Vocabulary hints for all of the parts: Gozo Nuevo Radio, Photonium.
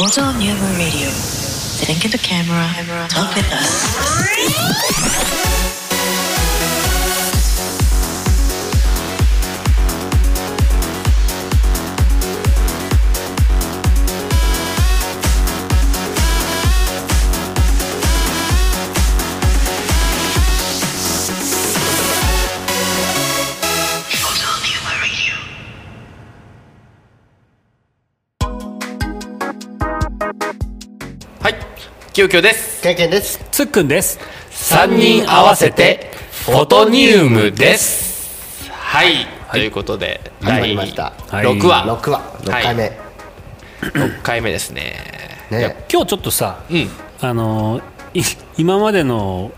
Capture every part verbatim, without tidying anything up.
Gozo Nuevo Radio. Didn't get the camera. Talk with us.きよきよです。けんけんです。つっくんです。さんにん合わせてフォトニウムです。はい、はい、ということでだいろくわ、ろくわろっかいめ、ろっかいめですね。ね、いや今日ちょっとさ、うん、あの今までの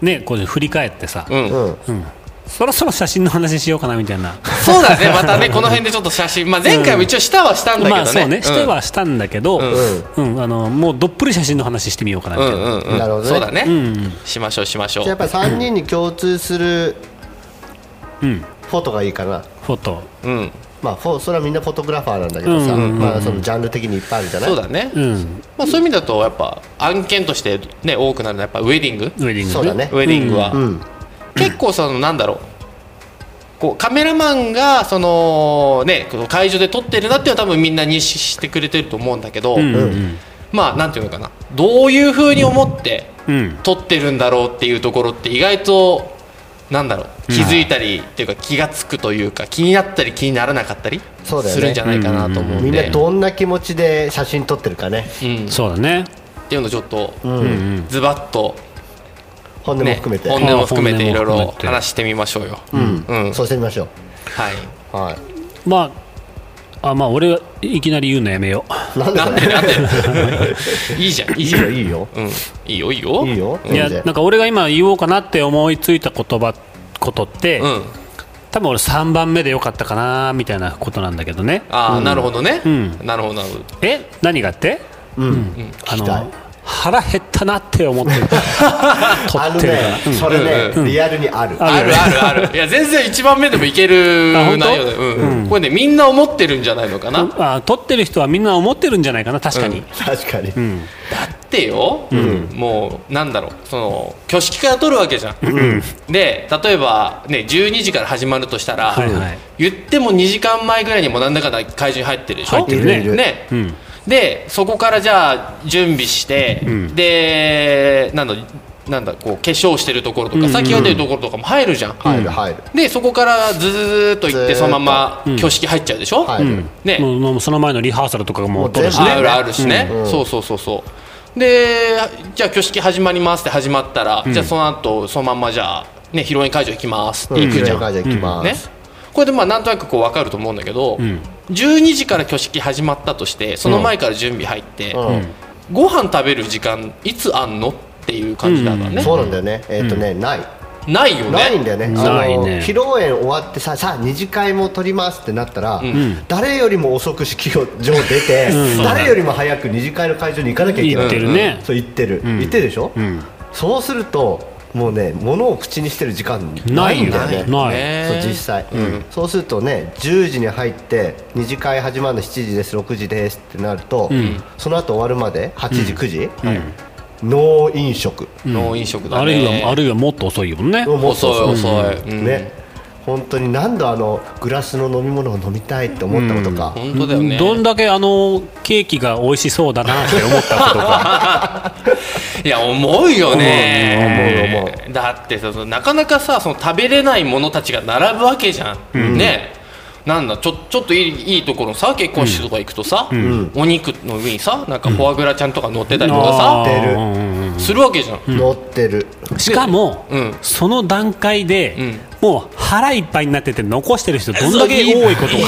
ねこう振り返ってさ、うんうんうん、そろそろ写真の話しようかなみたいな。そうだね、またねこの辺でちょっと写真、まあ、前回も一応したはしたんだけどね、うん、まあそうね、してはしたんだけど、うんうん、あのもうどっぷり写真の話してみようかなみたいな、うんうんうん、なるほどね、そうだね、うん、しましょうしましょう。じゃあやっぱりさんにんに共通するフォトがいいかな、うん、フォト、うん、まあ、フォそれはみんなフォトグラファーなんだけどさ、うんうんうん、まあ、そのジャンル的にいっぱいあるじゃない。そうだね、うん、まあ、そういう意味だとやっぱ案件として、ね、多くなるのはやっぱウェディング、ウェディング、そうだね、ウェディングは、うんうん、結構そのなんだろう、こうカメラマンがそのね会場で撮ってるなっていうのは多分みんな認識してくれてると思うんだけど、うんうん、まあなんていうのかな、どういう風に思って撮ってるんだろうっていうところって意外となんだろう、気づいたりっていうか気がつくというか、気になったり気にならなかったりするんじゃないかなと思うんで、みんなどんな気持ちで写真撮ってるかね、うん、そうだねっていうのをちょっとズバッと本音も含めて、ね、本音も含めていろいろ話してみましょうよ、うんうん、そうしてみましょう、はいはい、まあ、あ、まあ俺はいきなり言うのやめよう。なんでなんでいいじゃん、いいじゃん、いいよ、うん、いいよいいよいいよ、いや、なんか俺が今言おうかなって思いついた言葉ことって、うん、多分俺さんばんめでよかったかなみたいなことなんだけどね。ああ、うん、なるほどね、うん、なるほどなるほど。え、何がって、うんうん、あの腹減ったなって思ってるあのね、うん、それね、うん、リアルにある、うん、あるあるあるいや全然いちばんめでもいける内容で、うんうん、これねみんな思ってるんじゃないのかな、うん、あ撮ってる人はみんな思ってるんじゃないかな、確かに、うん、確かに、うん、だってよ、うん、もうなんだろう、その挙式から撮るわけじゃん、うん、で例えばねじゅうにじから始まるとしたら、はいはい、言ってもにじかんまえぐらいにもなんだかんだ会場に入ってるでしょ、入ってるね、ね、うん、でそこからじゃあ準備して、うん、でなんだなんだこう化粧してるところとか、うん、先ほど言うところとかも入るじゃん、入る入る、でそこからずーっと行ってそのまま挙式入っちゃうでしょ、うん、ね、もうその前のリハーサルとかもね、あるあるしね、うん、そうそうそうそうで、じゃあ挙式始まりますって始まったら、うん、じゃあその後そのままじゃあね披露宴会場行きますって行くじゃん、うん、披露宴会場行きます、ね、これでまあなんとなくこう分かると思うんだけど、うん、じゅうにじから挙式始まったとして、その前から準備入って、うん、ご飯食べる時間いつあんのっていう感じだからね、うん、そうなんだよね、えーとね、うん、ないないよね、ないんだよね、ないね、披露宴終わってさ、さあ二次会も撮りますってなったら、うん、誰よりも遅く式場出て、うん、誰よりも早く二次会の会場に行かなきゃいけない、行ってるね、そう行ってる、うん、行ってるでしょ、うん、そうするともうね、物を口にしてる時間ないんだよね、ないない、そう実際、うん、そうするとねじゅうじに入って二次会始まるのしちじですろくじですってなると、うん、その後終わるまではちじくじ、うん、はい、ノー飲食、うん、ノー飲食だね、あるいは、あるいはもっと遅いよね、もっと遅い遅い、うん、ね、本当に何度あのグラスの飲み物を飲みたいって思ったことか、うん、本当だよね、どんだけあのケーキが美味しそうだなって思ったことかいや思うよね、思う思う思う、だってさなかなかさその食べれないものたちが並ぶわけじゃん、うん、ね、なんだちょ、ちょっといい、いいところさ、結婚式とか行くとさ、うん、お肉の上にさなんかフォアグラちゃんとか乗ってたりとかさ、うん、するわけじゃん、うん、乗ってる、しかも、うん、その段階で、うん、もう腹いっぱいになってて残してる人どんだけ多いことか、い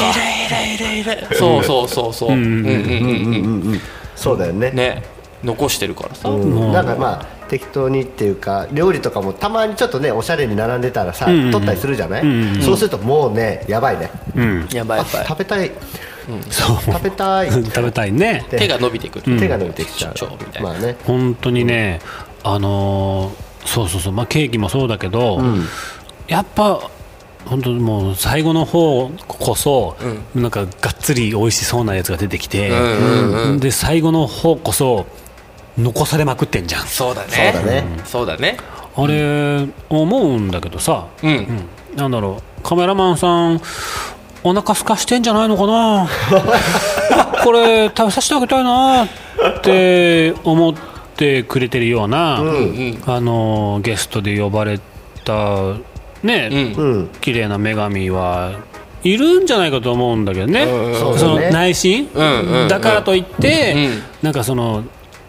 るいるいるいる、そうそうそうそう、うんうんうんうん、そうだよね、ね、残してるからさ、うん、なんかまあ適当にっていうか、料理とかもたまにちょっとねおしゃれに並んでたらさ、うんうん、撮ったりするじゃない、うんうん、そうするともうねやばいね、うん、やばいやばい、食べたい、うん、そう食べたい食べたいね、手が伸びてくる、うん、手が伸びてきちゃう、まあね、本当にね、うん、あのー、そうそうそう、まあ、ケーキもそうだけど、うん、やっぱ本当もう最後の方こそ、うん、なんかがっつり美味しそうなやつが出てきて、うんうんうん、で最後の方こそ残されまくってんじゃん。そうだね、そうだね、うん、そうだね。あれ思うんだけどさ、うんうん、なんだろう、カメラマンさんお腹すかしてんじゃないのかなこれ食べさせてあげたいなって思ってくれてるような、うんうん、あのゲストで呼ばれたね、うん、綺麗な女神はいるんじゃないかと思うんだけどね、うんうん、その内心、うんうんうん、だからといって、うんうん、なんかその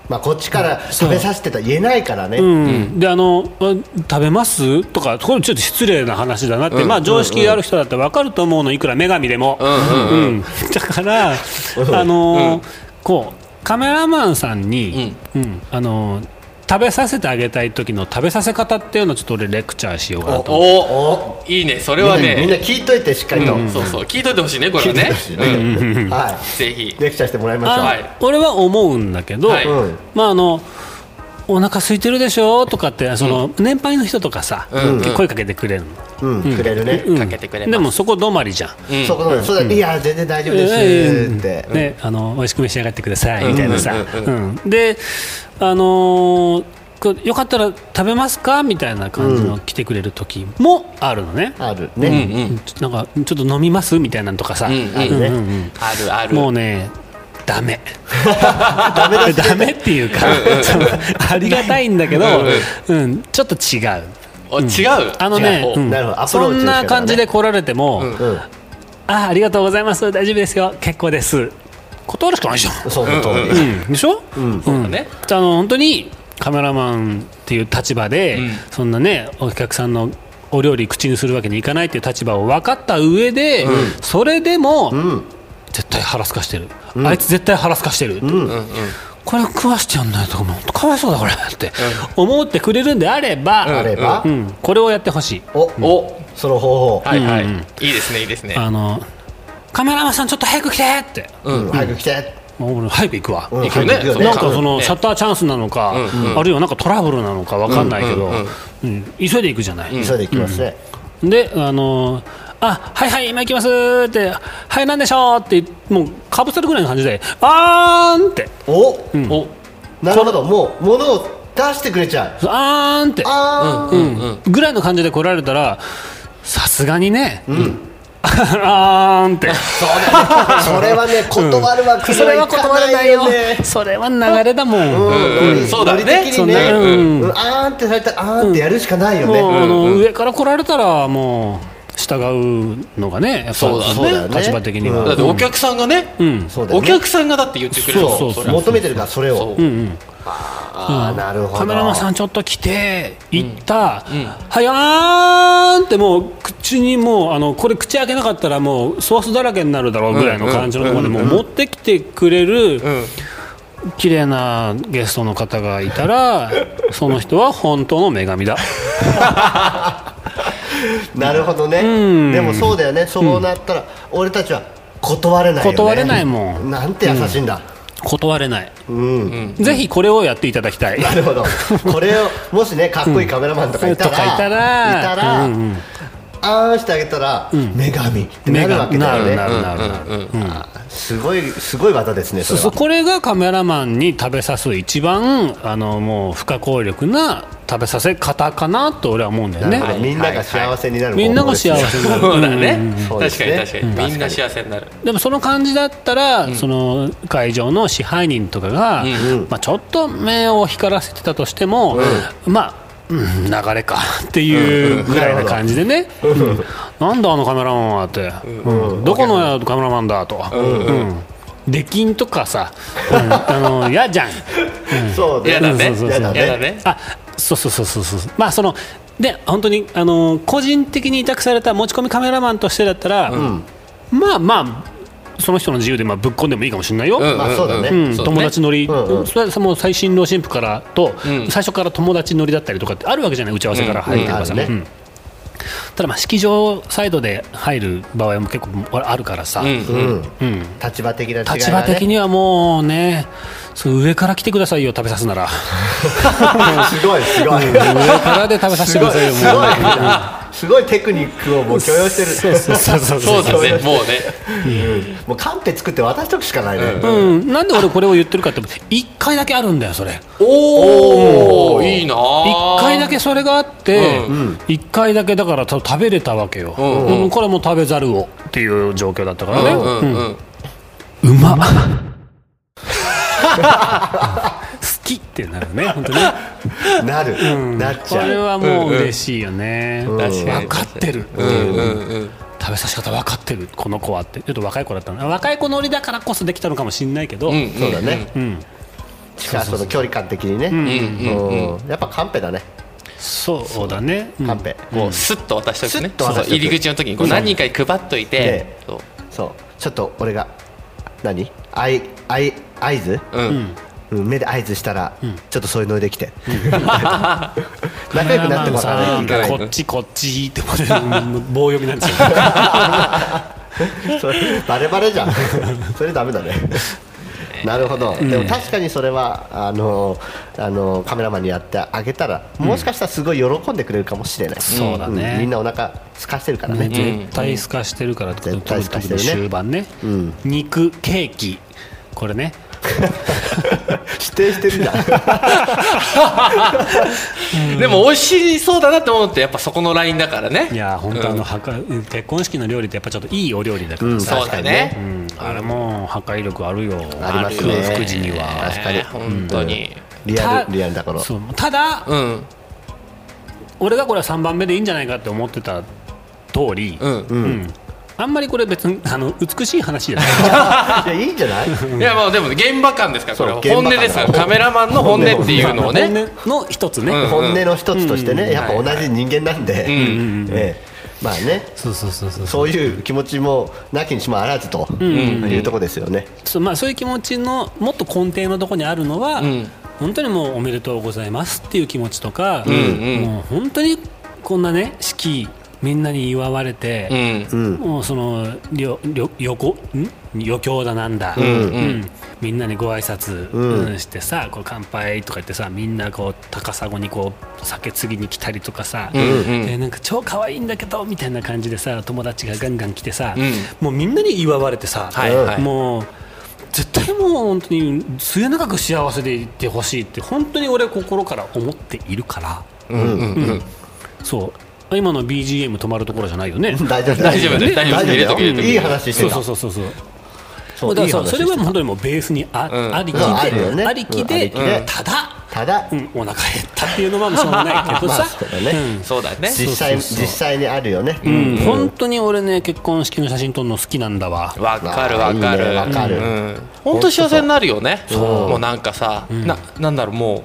まあ、こっちから食べさせてたら言えないからね、うんうん、であの食べますとかこれちょっと失礼な話だなって、うんまあ、常識ある人だったら分かると思うの、いくら女神でも、うんうんうん、だから、うんあのーうん、こうカメラマンさんに、うんうんあのー、食べさせてあげたい時の食べさせ方っていうのをちょっと俺レクチャーしようかなと。おおおいいね、それはねみんな聞いといてしっかりと、うん、そうそう聞いといてほしいねこれはね、うんうん、はいぜひレクチャーしてもらいましょう。はい、俺は思うんだけど、はい、まああのお腹空いてるでしょとかってその、うん、年配の人とかさ、うん、声かけてくれるの。うんうん、くれるね、うん、かけてくれます。でもそこ止まりじゃん、うん、そこ止まり、そうだ、うん、いや全然大丈夫ですって、うん、であの美味しく召し上がってくださいみたいなさ、うんうんうんうん、であのー、よかったら食べますかみたいな感じの来てくれる時もあるのね、うん、あるね、うんうん、なんかちょっと飲みますみたいなのとかさ、うんうん、あるね、うんうん、あるある、もうねダメダメだダメっていうかありがたいんだけど、うん、ちょっと違ううん、違うあのね、うん、なるほど、そんな感じで来られても、うんうん、あ, ありがとうございます大丈夫ですよ結構です断るしかないじゃん。そう本当に、うん、でしょ、うんそうだね、うん、あの本当にカメラマンっていう立場で、うん、そんなねお客さんのお料理口にするわけにいかないっていう立場を分かった上で、うん、それでも、うん、絶対腹すかしてる、うん、あいつ絶対腹すかしてる、うんうんうん、これ食わしてやんないとかもうかわいそうだこれって思ってくれるんであれば、うんうん、これをやってほしい。お、うん、おその方法、はいはいうんうん、いいですねいいですね。あのカメラマンさんちょっと早く来てって、うんうん、早く来て俺早く行くわ、うん、行くね、行くよね、なんかそのシャッターチャンスなのか、うんうん、あるいはなんかトラブルなのか分かんないけど、うんうんうん、急いで行くじゃない、うん、急いで行きますね、うん、であのあはいはい今行きますってはいなんでしょうってもうかぶせるぐらいの感じであーんってお、うん、おなるほどもう物を出してくれちゃうあーんってあーん、うんうんうん、ぐらいの感じで来られたらさすがにね、うん、あーんってそうだねそれはね断るわけにはいかないよね、うん、それは断れないよそれは流れだもん、うんうんうん、そうだね的にね、うんうん、あーんってされたらあーんってやるしかないよね、うん、もうあの、うん、上から来られたらもう従うのがね、やっぱそうだね、ね、立場的には、うん、だってお客さんがね、うん、お客さんがだって言ってくれる、そうそうそうそう求めてるからそれを、うんうん、ああなるほどカメラマンさんちょっと来て行った、うんうん、はやーんってもう口にもうあのこれ口開けなかったらもうソースだらけになるだろうぐらいの感じのところでもう持ってきてくれる綺麗なゲストの方がいたらその人は本当の女神だなるほどね、うん、でもそうだよねそうなったら、うん、俺たちは断れないよね断れないもんなんて優しいんだ、うん、断れない、うん、ぜひこれをやっていただきたいなるほどこれをもしねかっこいいカメラマンとかいたら、うん、いたら、いたら、うんうん、あーしてあげたら、うん、女神ってなるわけだよねなるなるなる、うんうん、すごいすごい技ですねそれはそうそうこれがカメラマンに食べさす一番あのもう不可抗力な食べさせ方かなと俺は思うんだよね。みんなが幸せになるみんなが幸せになるそうだね確かに確かに、うん、みんな幸せになる。でもその感じだったら、うん、その会場の支配人とかが、うんまあ、ちょっと目を光らせてたとしても、うん、まあうん、流れかっていうぐらいな感じでね、うんうんうん、なんだあのカメラマンはって、うん、どこのカメラマンだと、うんうん、出禁とかさ嫌、うん、じゃん嫌、うん、だね嫌だねあそうそうそうそうそうまあそので本当にあの個人的に委託された持ち込みカメラマンとしてだったら、うん、まあまあその人の自由でまあぶっ込んでもいいかもしれないよ、うんまあそうだねうん、友達乗り、うんうん、それはもう最新郎新婦からと、うん、最初から友達乗りだったりとかってあるわけじゃない打ち合わせから入ってるからさ、うんうんうん、ただまあ式場サイドで入る場合も結構あるからさ、うんうんうん、立場的な違いはね立場的にはもうね上から来てくださいよ食べさすならすごいすごい上からで食べさせてくださいよすごいすごいすごいテクニックをもう許容してる。そうそうそうそうそうそうですね。もうね、もうカンペ作って渡しとくしかないね。うん、なんで俺これを言ってるかって、いっかいだけあるんだよそれ。おお、いいな。いっかいだけそれがあって、いっかいだけだから食べれたわけよ。これも食べざるをっていう状況だったからね。うまっ好きってなるね、本当になる、うん、なっちゃう。これはもう嬉しいよね、うんうん、分かってる、うんうんうん、食べさせ方分かってるこの子はって。ちょっと若い子だったの、若い子のりだからこそできたのかもしれないけど、うん、そうだね、うん、しかしその距離感的にね、やっぱカンペだね。そうだね、カンペもうスッと渡しておくね。入り口の時にこう何人かに配っといて、そうそうちょっと俺が何あいあい合図、うんうん、目で合図したら、うん、ちょっとそういうノリで来て、うん、仲良くなってもらわないと。こっちこっちって棒読みなんですよそれバレバレじゃんそれダメだねなるほど、うん、でも確かにそれはあのあのカメラマンにやってあげたら、もしかしたらすごい喜んでくれるかもしれない、うん、そうだね、うん、みんなお腹すかしてるからね、うん、絶対すかしてるから、うん、絶対すかしてるね、終盤ね、うん、肉ケーキこれね否定してるじゃんでも美味しそうだなって思うって、やっぱそこのラインだからね。いや本当あの、うん、結婚式の料理ってやっぱちょっといいお料理だから、うん、そうだね、うん、あれも破壊力あるよ。ありますね、福神には。確かに本当に、うん、リアルリアルだから。そうただ、うん、俺がこれはさんばんめでいいんじゃないかって思ってた通り、うんうん、うん、あんまりこれ別にあの美しい話じゃないいやいいんじゃないいや、まあでも現場感ですから、これは本音ですから、カメラマンの本音っていうのをね、本音の一つね、うんうん、本音の一つとしてね、やっぱ同じ人間なんで、ええまあね、そういう気持ちもなきにしもあらずというとこですよね。まあそういう気持ちのもっと根底のところにあるのは、うん、本当にもうおめでとうございますっていう気持ちとか、うんうん、もう本当にこんなね式みんなに祝われて、うん、もうそのよよよこん余興だなんだ、うんうんうん、みんなにご挨拶、うん、してさ、こう乾杯とか言ってさ、みんなこう高砂にこう酒継ぎに来たりとかさ、うんうん、でなんか超可愛いんだけどみたいな感じでさ、友達がガンガン来てさ、うん、もうみんなに祝われてさ、はいはい、もう絶対もう本当に末永く幸せでいてほしいって本当に俺心から思っているから、うんうんうん、そう、今の ビージーエム 止まるところじゃないよね。大丈夫大丈夫ね、大丈夫入れとき入れとき、いい話してた。そうそうそうそうそう、だからそれは本当にもうベースに あ,、うん、ありきで、うんね、ありきで、うん、ただただ、うん、お腹減ったっていうのはしょうがないけどさ実際にあるよね、うんうん、本当に俺ね結婚式の写真撮るの好きなんだわ。わかるわかる、いい、ね、分かる、うん、本当幸せになるよね。そうもうなんかさ、うん、な, なんだろうもう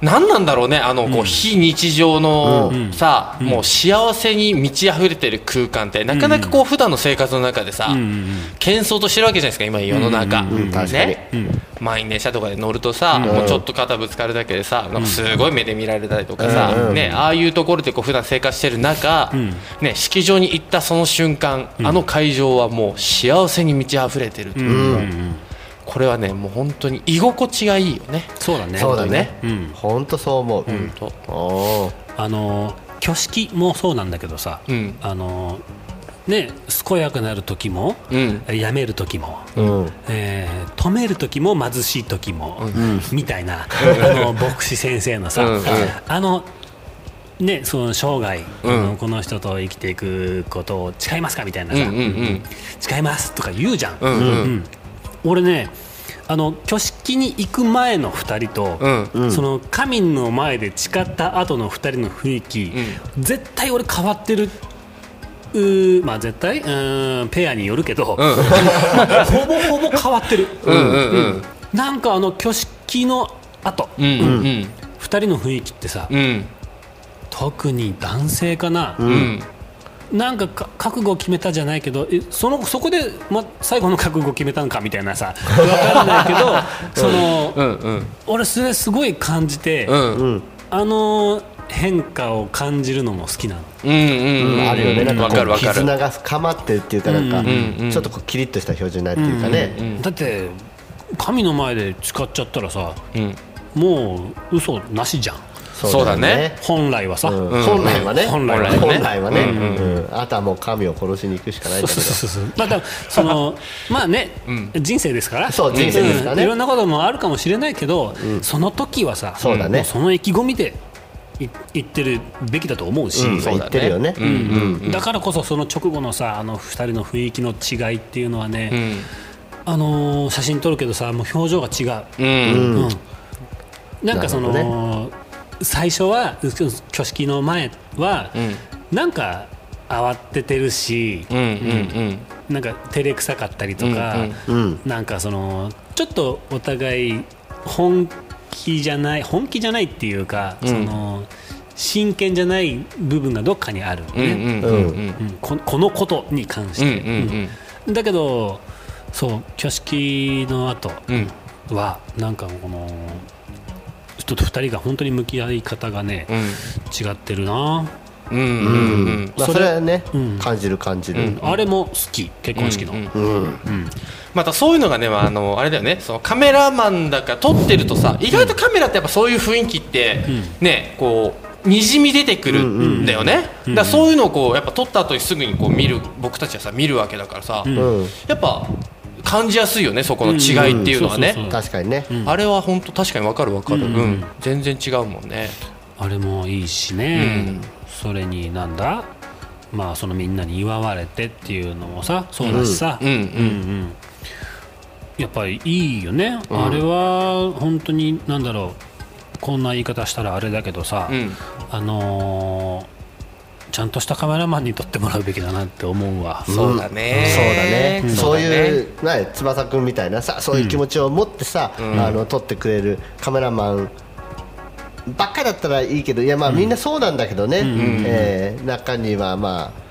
何なんだろうね、あのこう非日常のさ、うん、もう幸せに満ち溢れてる空間ってなかなかこう普段の生活の中でさ、うん、喧騒としてるわけじゃないですか今世の中、うんうん、ね、うん、満員電車とかで乗るとさ、うん、もうちょっと肩ぶつかるだけでさ、なんかすごい目で見られたりとかさ、うんね、ああいうところでこう普段生活してる中、うんね、式場に行ったその瞬間、うん、あの会場はもう幸せに満ち溢れてるというか、うんうん、これはねもう本当に居心地がいいよね。そうだね、そうだね、本当そう思う、うん、おあの挙式もそうなんだけどさ、うん、あのね健やかなる時も、うん、やめる時も、うんえー、止める時も貧しい時も、うん、みたいなあの牧師先生のさ、うんうん、あのね、その生涯、うん、あのこの人と生きていくことを誓いますかみたいなさ、うんうんうん、誓いますとか言うじゃん、うんうんうん、俺ねあの挙式に行く前のふたりと、うんうん、その仮眠の前で誓った後のふたりの雰囲気、うん、絶対俺変わってる。うまあ絶対うーんペアによるけど、うん、ほぼほぼ変わってるうんうん、うん、なんかあの挙式の後、うんうんうん、ふたりの雰囲気ってさ、うん、特に男性かな、うんうん、なんか覚悟を決めたじゃないけど、そのそこで、ま、最後の覚悟を決めたのかみたいなさ、分からないけどその、うんうん、俺それすごい感じて、うん、あの変化を感じるのも好きなの、うんうんうん、あるよね、なんかこう絆が深まってるっていうか、なんかちょっとこうキリッとした表情になるっていうかね、うんうん、だって神の前で誓っちゃったらさ、うん、もう嘘なしじゃん。そうだね。本来はさ、うん、本来はね、本来はね、本来はね、うんうん、あとはもう神を殺しに行くしかないんだけど、そうそうそうそう、まあだそのまあね、うん、人生ですから、そう人生ですからね、うん、いろんなこともあるかもしれないけど、うん、その時はさ、そうだね、その意気込みで言ってるべきだと思うし、うん、そうだね、言ってるよね、うんうんうん、だからこそその直後のさ、あの二人の雰囲気の違いっていうのはね、うん、あのー、写真撮るけどさ、もう表情が違う、うんうんうん、なんかその、ね、最初は挙式の前は、うん、なんか慌ててるし、うんうんうん、なんか照れくさかったりとか、うんうん、なんかそのちょっとお互い本気じゃない本気じゃないっていうか、うん、その真剣じゃない部分がどっかにあるよね、うんうんうんうん、こ, このことに関して、うんうんうん、だけどそう挙式の後は、うん、なんかこのちょっとふたりが本当に向き合い方がね、うん、違ってるな、うんうんうんうん、それはね、うん、感じる感じる、うんうん、あれも好き、結婚式の、うんうんうん、またそういうのがね、あのあれだよね、そのカメラマンだから撮ってるとさ、意外とカメラってやっぱそういう雰囲気って、うん、ね、こうにじみ出てくるんだよね、うんうん、だからそういうのをこうやっぱ撮った後にすぐにこう見る、僕たちはさ見るわけだからさ、うん、やっぱ感じやすいよね、そこの違いっていうのはね、確かにね、あれは本当確かに分かる分かる、うんうんうん、全然違うもんね、あれもいいしね、うん、それになんだ、まあそのみんなに祝われてっていうのもさそうだしさ、うんうんうんうん、やっぱりいいよね、うん、あれは本当になんだろう、こんな言い方したらあれだけどさ、うん、あのーちゃんとしたカメラマンに撮ってもらうべきだなって思うわ、うん、そうだね、うん、そうだね、そういう、ね、翼くんみたいなさ、そういう気持ちを持ってさ、うん、あの撮ってくれるカメラマンばっかだったらいいけど、いやまあみんなそうなんだけどね、うんえー、中にはまあ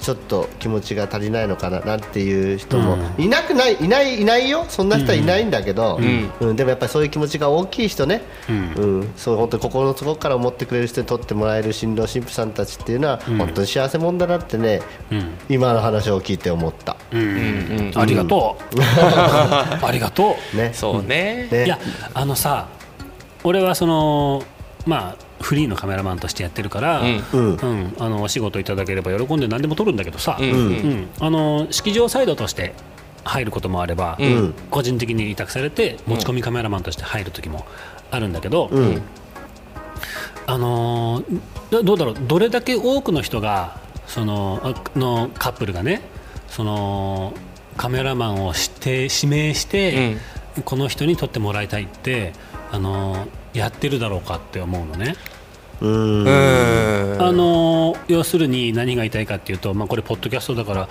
ちょっと気持ちが足りないのかななんていう人もいなくない、いない、いないよ、そんな人はいないんだけど、うんうんうん、でもやっぱりそういう気持ちが大きい人ね、うんうん、そう本当に心の底から思ってくれる人に撮ってもらえる新郎新婦さんたちっていうのは、うん、本当に幸せもんだなってね、うん、今の話を聞いて思った、うんうんうん、ありがとう、うん、ありがとう、ね、そうね、ね、いやあのさ、俺はそのまあフリーのカメラマンとしてやってるから、うんうん、あのお仕事いただければ喜んで何でも撮るんだけどさ、うんうん、あの式場サイドとして入ることもあれば、うん、個人的に委託されて持ち込みカメラマンとして入る時もあるんだけど、うん、あのどうだろう、どれだけ多くの人がそののカップルがね、そのカメラマンを指定指名して、うん、この人に撮ってもらいたいってあのやってるだろうかって思うのね。うーん、あの要するに何が言いたいかっていうと、まあ、これポッドキャストだから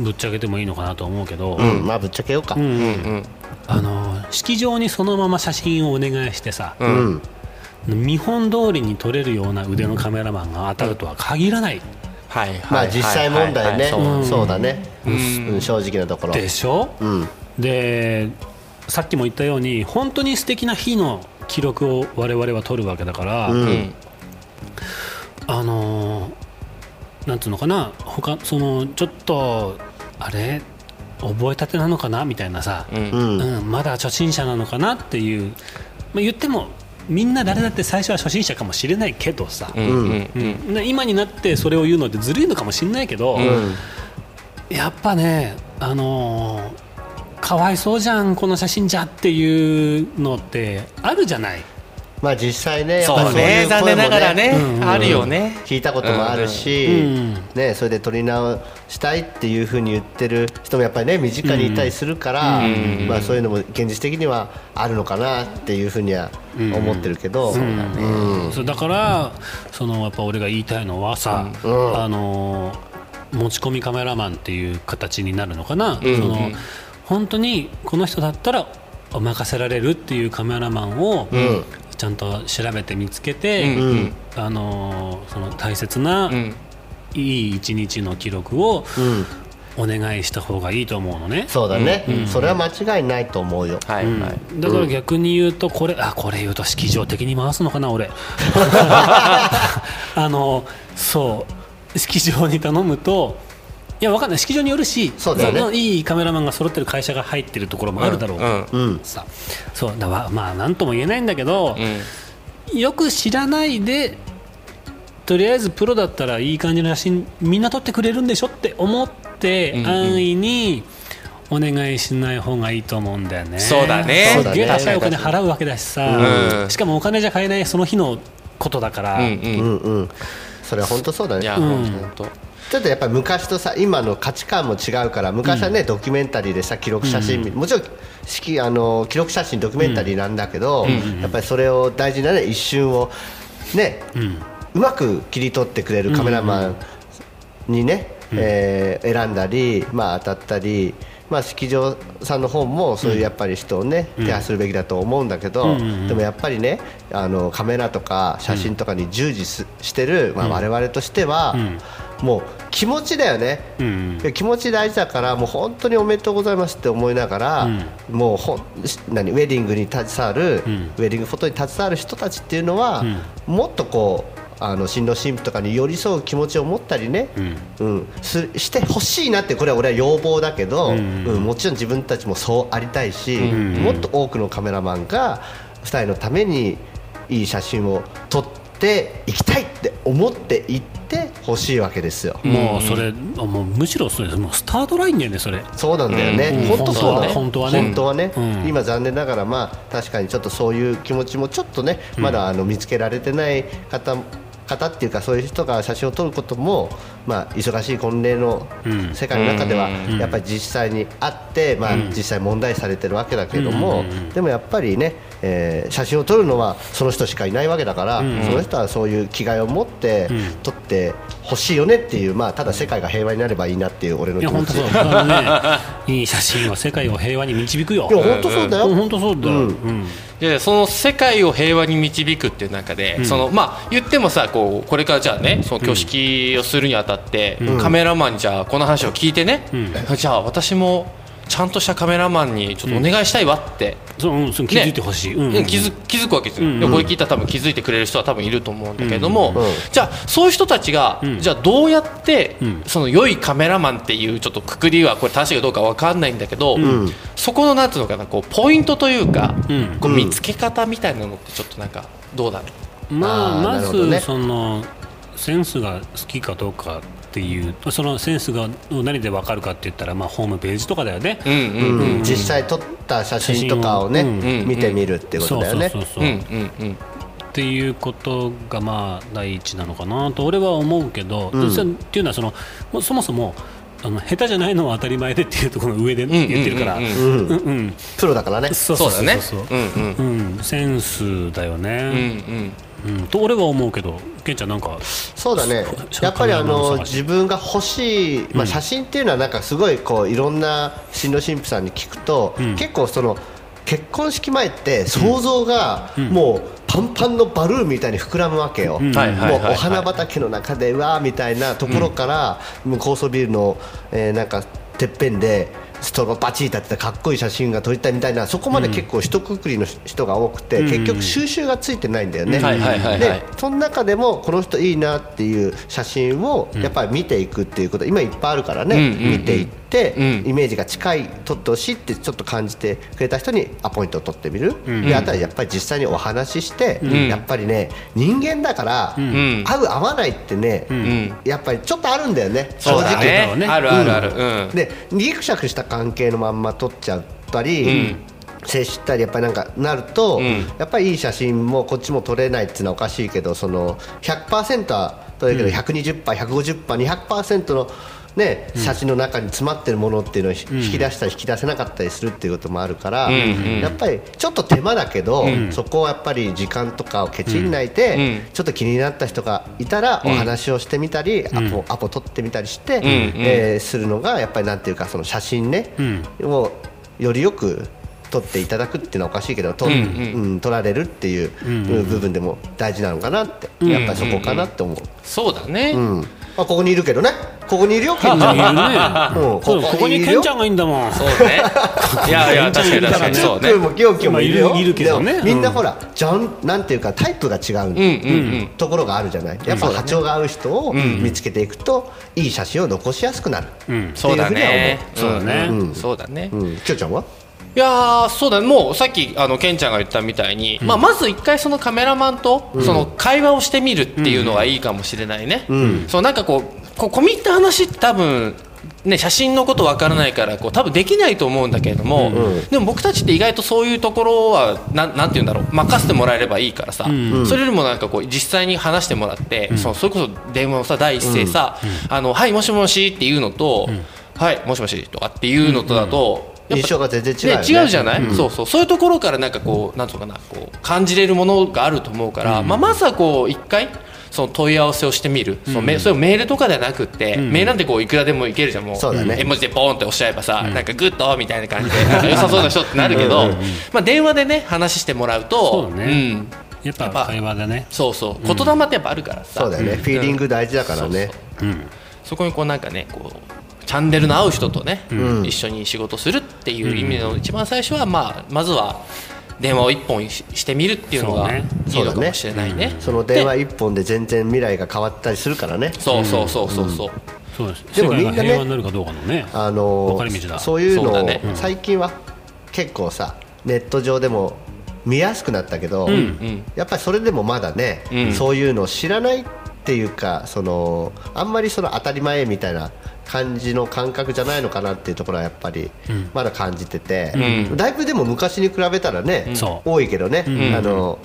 ぶっちゃけてもいいのかなと思うけど、うん、まあぶっちゃけようか、うんうんうん、あの式場にそのまま写真をお願いしてさ、うん、見本通りに撮れるような腕のカメラマンが当たるとは限らない、うん、はいはいはい、まあ実際問題ね、はいはいはい、そう、そうだね、うん、正直なところでしょ、うん、でさっきも言ったように本当に素敵な日の記録を我々は取るわけだから、うん、あのなんつうのかな、他そのちょっとあれ覚えたてなのかなみたいなさ、うんうん、まだ初心者なのかなっていう、まあ、言ってもみんな誰だって最初は初心者かもしれないけどさ、うんうんうん、今になってそれを言うのってずるいのかもしれないけど、うん、やっぱね、あのーかわいそうじゃんこの写真じゃっていうのってあるじゃない。まあ実際ね、やっぱそういう声もね、残念ながらね、うんうん、あるよね、聞いたこともあるし、うんうんね、それで撮り直したいっていうふうに言ってる人もやっぱりね身近にいたりするから、うんうんまあ、そういうのも現実的にはあるのかなっていうふうには思ってるけど、だからそのやっぱ俺が言いたいのはさ、うん、あの持ち込みカメラマンっていう形になるのかな、うんうん、その本当にこの人だったら任せられるっていうカメラマンをちゃんと調べて見つけて、うん、あのその大切ないい一日の記録をお願いした方がいいと思うのね。そうだね、うん、それは間違いないと思うよ、はいはいうん、だから逆に言うとこれあこれ言うと式場的に回すのかな俺あのそう式場に頼むといやわかんない、式場によるしそうだよ、ね、そのいいカメラマンが揃ってる会社が入ってるところもあるだろうから、うんうん、さそうだわまあ何とも言えないんだけど、うん、よく知らないで、とりあえずプロだったらいい感じの写真みんな撮ってくれるんでしょって思って、うんうん、安易にお願いしない方がいいと思うんだよね。そうだね。すげえ高いお金払うわけだしさ、うん、しかもお金じゃ買えないその日のことだから、うんうんうんうん、それは本当そうだね。いや、うん、本当ちょっとやっぱり昔とさ今の価値観も違うから、昔はね、うん、ドキュメンタリーでさ記録写真、うん、もちろん式あの記録写真ドキュメンタリーなんだけど、うん、やっぱりそれを大事なね一瞬をね、うん、うまく切り取ってくれるカメラマンにね、うんうん、えー、選んだり、まあ、当たったり、まあ、式場さんの方もそういうやっぱり人をね、うん、手配するべきだと思うんだけど、うんうんうん、でもやっぱりねあのカメラとか写真とかに従事してる、まあ、我々としては、うんうん、もう気持ちだよね、うんうん、気持ち大事だから、もう本当におめでとうございますって思いながら、うん、もうほん何ウェディングに携わる、うん、ウェディングフォトに携わる人たちっていうのは、うん、もっとこうあの新郎新婦とかに寄り添う気持ちを持ったりね、うんうん、すしてほしいなって、これは俺は要望だけど、うんうん、もちろん自分たちもそうありたいし、うんうん、もっと多くのカメラマンがふたりのためにいい写真を撮っていきたいって思っていってほしいわけですよ。もうそれ、もうむしろそれもうスタートラインだよね、それ。そうなんだよね、うん、本当そうだね、本当はね、本当はね、うん、今残念ながら、まあ、確かにちょっとそういう気持ちもちょっとね、まだあの見つけられてない方も方っていうか、そういう人が写真を撮ることも、まあ、忙しい婚礼の世界の中ではやっぱり実際にあって、まあ、実際問題されてるわけだけども、でもやっぱりね、えー、写真を撮るのはその人しかいないわけだから、その人はそういう気概を持って撮ってほしいよねっていう、まあ、ただ世界が平和になればいいなっていう俺の気持ち。いや、本当そうだね、いい写真は世界を平和に導くよ。いや、本当そうだよ、本当そうだよ、うんうん、でその世界を平和に導くっていう中で、うん、そのまあ、言ってもさ、こうこれからじゃあね、その挙式をするにあたって、うん、カメラマンにじゃあこの話を聞いてね、うん、じゃあ私もちゃんとしたカメラマンにちょっとお願いしたいわって、うんね、気づいてほしい、うんうん、気づ、気づくわけですよ、うんうん、これ聞いたら多分気づいてくれる人は多分いると思うんだけども、うんうんうん、じゃあそういう人たちが、うん、じゃあどうやって、うん、その良いカメラマンっていうちょっとくくりはこれ正しいかどうか分かんないんだけど、うん、そこのなんていうのかな、こうポイントというか、うん、こう見つけ方みたいなのってちょっとなんかどうだろう、うん、まあ、まず、ね、そのセンスが好きかどうかっていう、そのセンスが何で分かるかって言ったら、まあ、ホームページとかだよね、うんうんうんうん、実際撮った写真とかをね、うんうん、見てみるってことだよね、っていうことがまあ第一なのかなと俺は思うけど、うん、っていうのは そのそもそもあの下手じゃないのは当たり前でっていうところの上で言ってるから、プロだからね、そうだね、センスだよね、うんうん、うん、と俺は思うけど、けんちゃんなんか。そうだね、やっぱりあの自分が欲しい、まあ、写真っていうのはなんかすごいこういろんな新郎新婦さんに聞くと、うん、結構その結婚式前って想像がもうパンパンのバルーンみたいに膨らむわけよ、うんうん、もうお花畑の中でうわーみたいなところから、うん、高層ビルの、えー、なんかてっぺんでストローバチー立ってたかっこいい写真が撮りたいみたいな、そこまで結構一括りの人が多くて、うん、結局収集がついてないんだよね、うん、でその中でもこの人いいなっていう写真をやっぱり見ていくっていうこと、今いっぱいあるからね、うん、見ていって、うん、イメージが近い撮ってほしいってちょっと感じてくれた人にアポイントを取ってみる、うん、であとはやっぱり実際にお話しして、うん、やっぱりね人間だから、うん、合う合わないってね、うん、やっぱりちょっとあるんだよね、正直ね、うん、あるあるある、うん、でギクシャクした関係のまんま撮っちゃったり、うん、接したりやっぱりなんかなると、うん、やっぱりいい写真もこっちも撮れないっていうのはおかしいけど、その ひゃくパーセント は撮れるけど ひゃくにじゅっパーセント、ひゃくごじゅっパーセント、にひゃくパーセント のね、うん、写真の中に詰まってるものっていうのを引き出したり引き出せなかったりするっていうこともあるから、うんうん、やっぱりちょっと手間だけど、うん、そこをやっぱり時間とかをケチにないで、うん、ちょっと気になった人がいたらお話をしてみたり、うん、アポ、アポ取ってみたりして、うんうん、えー、するのがやっぱりなんていうか、その写真ね、うん、をよりよく撮っていただくっていうのはおかしいけど、撮、うんうん、撮られるっていう部分でも大事なのかなって、うんうん、やっぱりそこかなって思う、うんうん、そうだね、うん、まあ、ここにいるけどね、ここにいるよ、ケンちゃんいるね、うん、ここにケンちゃんがいいんだもん、そうね、いやいや確かに確かにそうね、今日も今日もいるよ、いるけどね、みんなほらじゃんなんていうかタイプが違う、うんうんうん、ところがあるじゃない、やっぱ波長が合う人を見つけていくと、うん、いい写真を残しやすくなる、うん、っていうふうには思う、そうだね、そうだね、うん、そうだね、うん、きょうちゃんはいやーそうだね、もうさっきあのケンちゃんが言ったみたいに、うんまあ、まず一回そのカメラマンとその会話をしてみるっていうのがいいかもしれないね、うんうん、そうなんかこう、こう込み入った話って多分ね、写真のことわからないからこう多分できないと思うんだけれども、うんうん、でも僕たちって意外とそういうところは な, なんて言うんだろう任せてもらえればいいからさ、うんうん、それよりもなんかこう実際に話してもらって、うん、そ, のそれこそ電話のさ第一声さ、うんうん、あのはいもしもしっていうのと、うん、はいもしもしとかっていうのとだと、うんうん、印象が全然違うよね、ね違うじゃない、うんうん、そうそうそういうところからなんかこうなんとかなこう感じれるものがあると思うから、うんまあ、まずはこう一回その問い合わせをしてみる、うん、そのメそれをメールとかではなくって、うん、メールなんてこういくらでもいけるじゃんもう、そうだね、絵文字でポーンって押しちゃえばさ、うん、なんかグッドみたいな感じでなんか良さそうな人ってなるけどうんうん、うんまあ、電話でね話してもらうとそうだね、うん、やっぱ会話だねそうそう、うん、言霊ってやっぱあるからさそうだね、うん、フィーリング大事だからねそうそう、うん、そこにこうなんかねこうチャンネルの合う人とね、うん、一緒に仕事するっていう意味の一番最初は、まあ、まずは電話を一本してみるっていうのがいいのかもしれない ね, そ, ね、うん、その電話一本で全然未来が変わったりするからねそうそうそうそうそう、うん、そうですでもみんなね世界が平和になるかどうかのね、あのー、分かれ道だそういうのをう、ね、最近は結構さネット上でも見やすくなったけど、うんうん、やっぱりそれでもまだね、うん、そういうのを知らないっていうかそのあんまりその当たり前みたいな感じの感覚じゃないのかなっていうところはやっぱりまだ感じてて、うん、だいぶでも昔に比べたらね、うん、多いけどね、うん、あの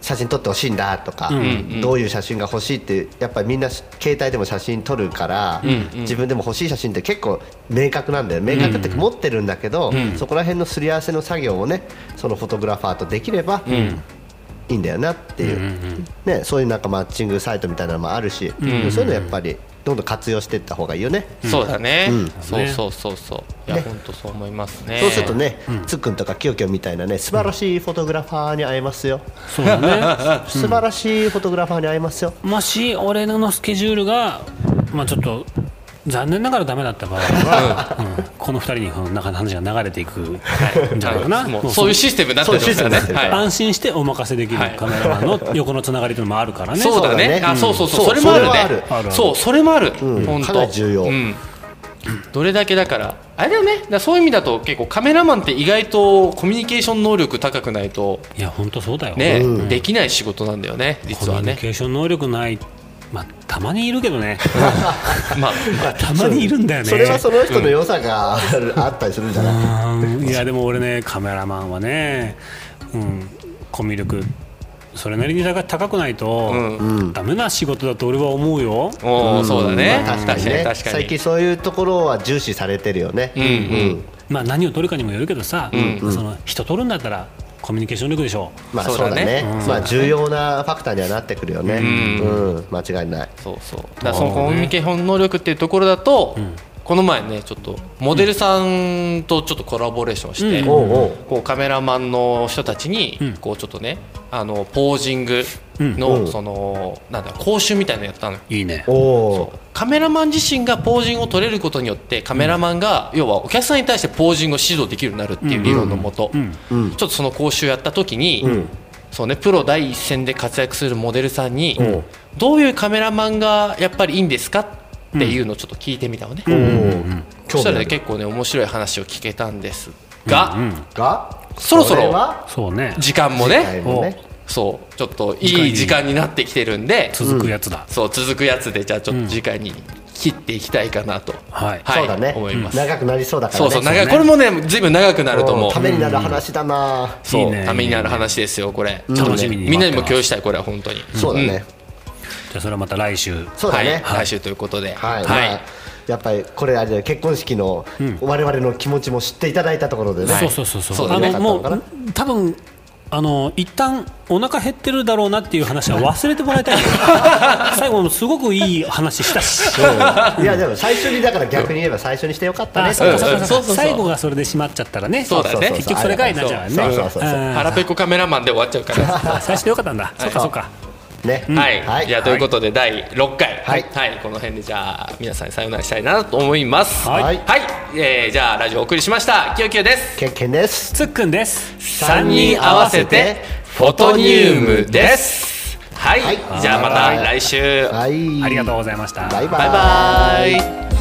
写真撮ってほしいんだとか、うん、どういう写真が欲しいってやっぱりみんな携帯でも写真撮るから、うん、自分でも欲しい写真って結構明確なんだよ明確って持ってるんだけど、うん、そこら辺のすり合わせの作業をねそのフォトグラファーとできれば、うんいいんだよなっていう、うんうんうんね、そういうなんかマッチングサイトみたいなのもあるし、うんうんうん、そういうのやっぱりどんどん活用していった方がいいよね、うん、そうだね、うん、そうそうそうそう、ね、いや本当そう思いますねそうするとね、うん、つっくんとかきよきよみたいなね素晴らしいフォトグラファーに会えますよ、うん、そうだね素晴らしいフォトグラファーに会えますよ、うん、もし俺のスケジュールが、まあ、ちょっと残念ながらダメだった場合は、うん、このふたりにこの中の話が流れていくんじゃないかなもうそういうシステムになってるからね、はい、安心してお任せできるカメラマンの横のつながりというのもあるからねそうだね、うん、あそうそうそうそれもあるねそうそれもある本当かなり重要、うん、どれだけだからあれだよねだそういう意味だと結構カメラマンって意外とコミュニケーション能力高くないといや本当そうだよ、ねうん、できない仕事なんだよね実はねコミュニケーション能力ないまあ、たまにいるけどね、まあまあ、たまにいるんだよね そ, それはその人の良さがあったりするんじゃない、うん、いやでも俺ねカメラマンはね、うん、コミュ力それなりに高くないと、うん、ダメな仕事だと俺は思うよ、うん、おーそうだね、まあ、確かにね確かに最近そういうところは重視されてるよね、うんうんうんまあ、何を撮るかにもよるけどさ、うんうん、その人撮るんだったらコミュニケーション力でしょう。まあそうだね。うん、まあ重要なファクターにはなってくるよね。うんうん、間違いない。そうそう。だからそのコミュニケーション能力っていうところだと、うん、この前ねちょっとモデルさんとちょっとコラボレーションして、うん、こうカメラマンの人たちにこうちょっとねあのポージングのそのなんだ講習みたいなのやったの。いいね。そう。カメラマン自身がポージングを取れることによってカメラマンが要はお客さんに対してポージングを指導できるようになるっていう理論のもとちょっとその講習やった時にそうねプロ第一線で活躍するモデルさんにどういうカメラマンがやっぱりいいんですかっていうのをちょっと聞いてみたのねそしたらね結構ね面白い話を聞けたんですがそろそろ時間もねそうちょっといい時間になってきてるんで続くやつだそう続くやつでじゃあちょっと次回に切っていきたいかなと、うんはいはい、そうだね思います長くなりそうだからねそうそう長これもね随分長くなると思うためになる話だな、うん、そうためになる話ですよこれ楽しみにみんなにも共有したいこれは本当にそうだね、うん、じゃあそれはまた来週そうだね、はい、来週ということではい、はいはいやっぱりこれあれ結婚式の我々の気持ちも知っていただいたところでね、うん、そうそうそうそうあのもう多分あの一旦お腹減ってるだろうなっていう話は忘れてもらいたい最後もすごくいい話したしいやでも最初にだから逆に言えば最初にしてよかったね最後がそれで閉まっちゃったらね結局それがいなっちゃうね腹ペコカメラマンで終わっちゃうから最初でよかったんだそうかそうかねうんはいはい、じゃあということでだいろっかい、はいはい、この辺でじゃあ皆さんにさよならしたいなと思いますはい、はいえー、じゃあラジオお送りしましたきよきよですけんけんですつっくんですさんにん合わせてフォトニウムですはい、はい、じゃあまた来週、はい、ありがとうございましたバイバイ、バイバイ。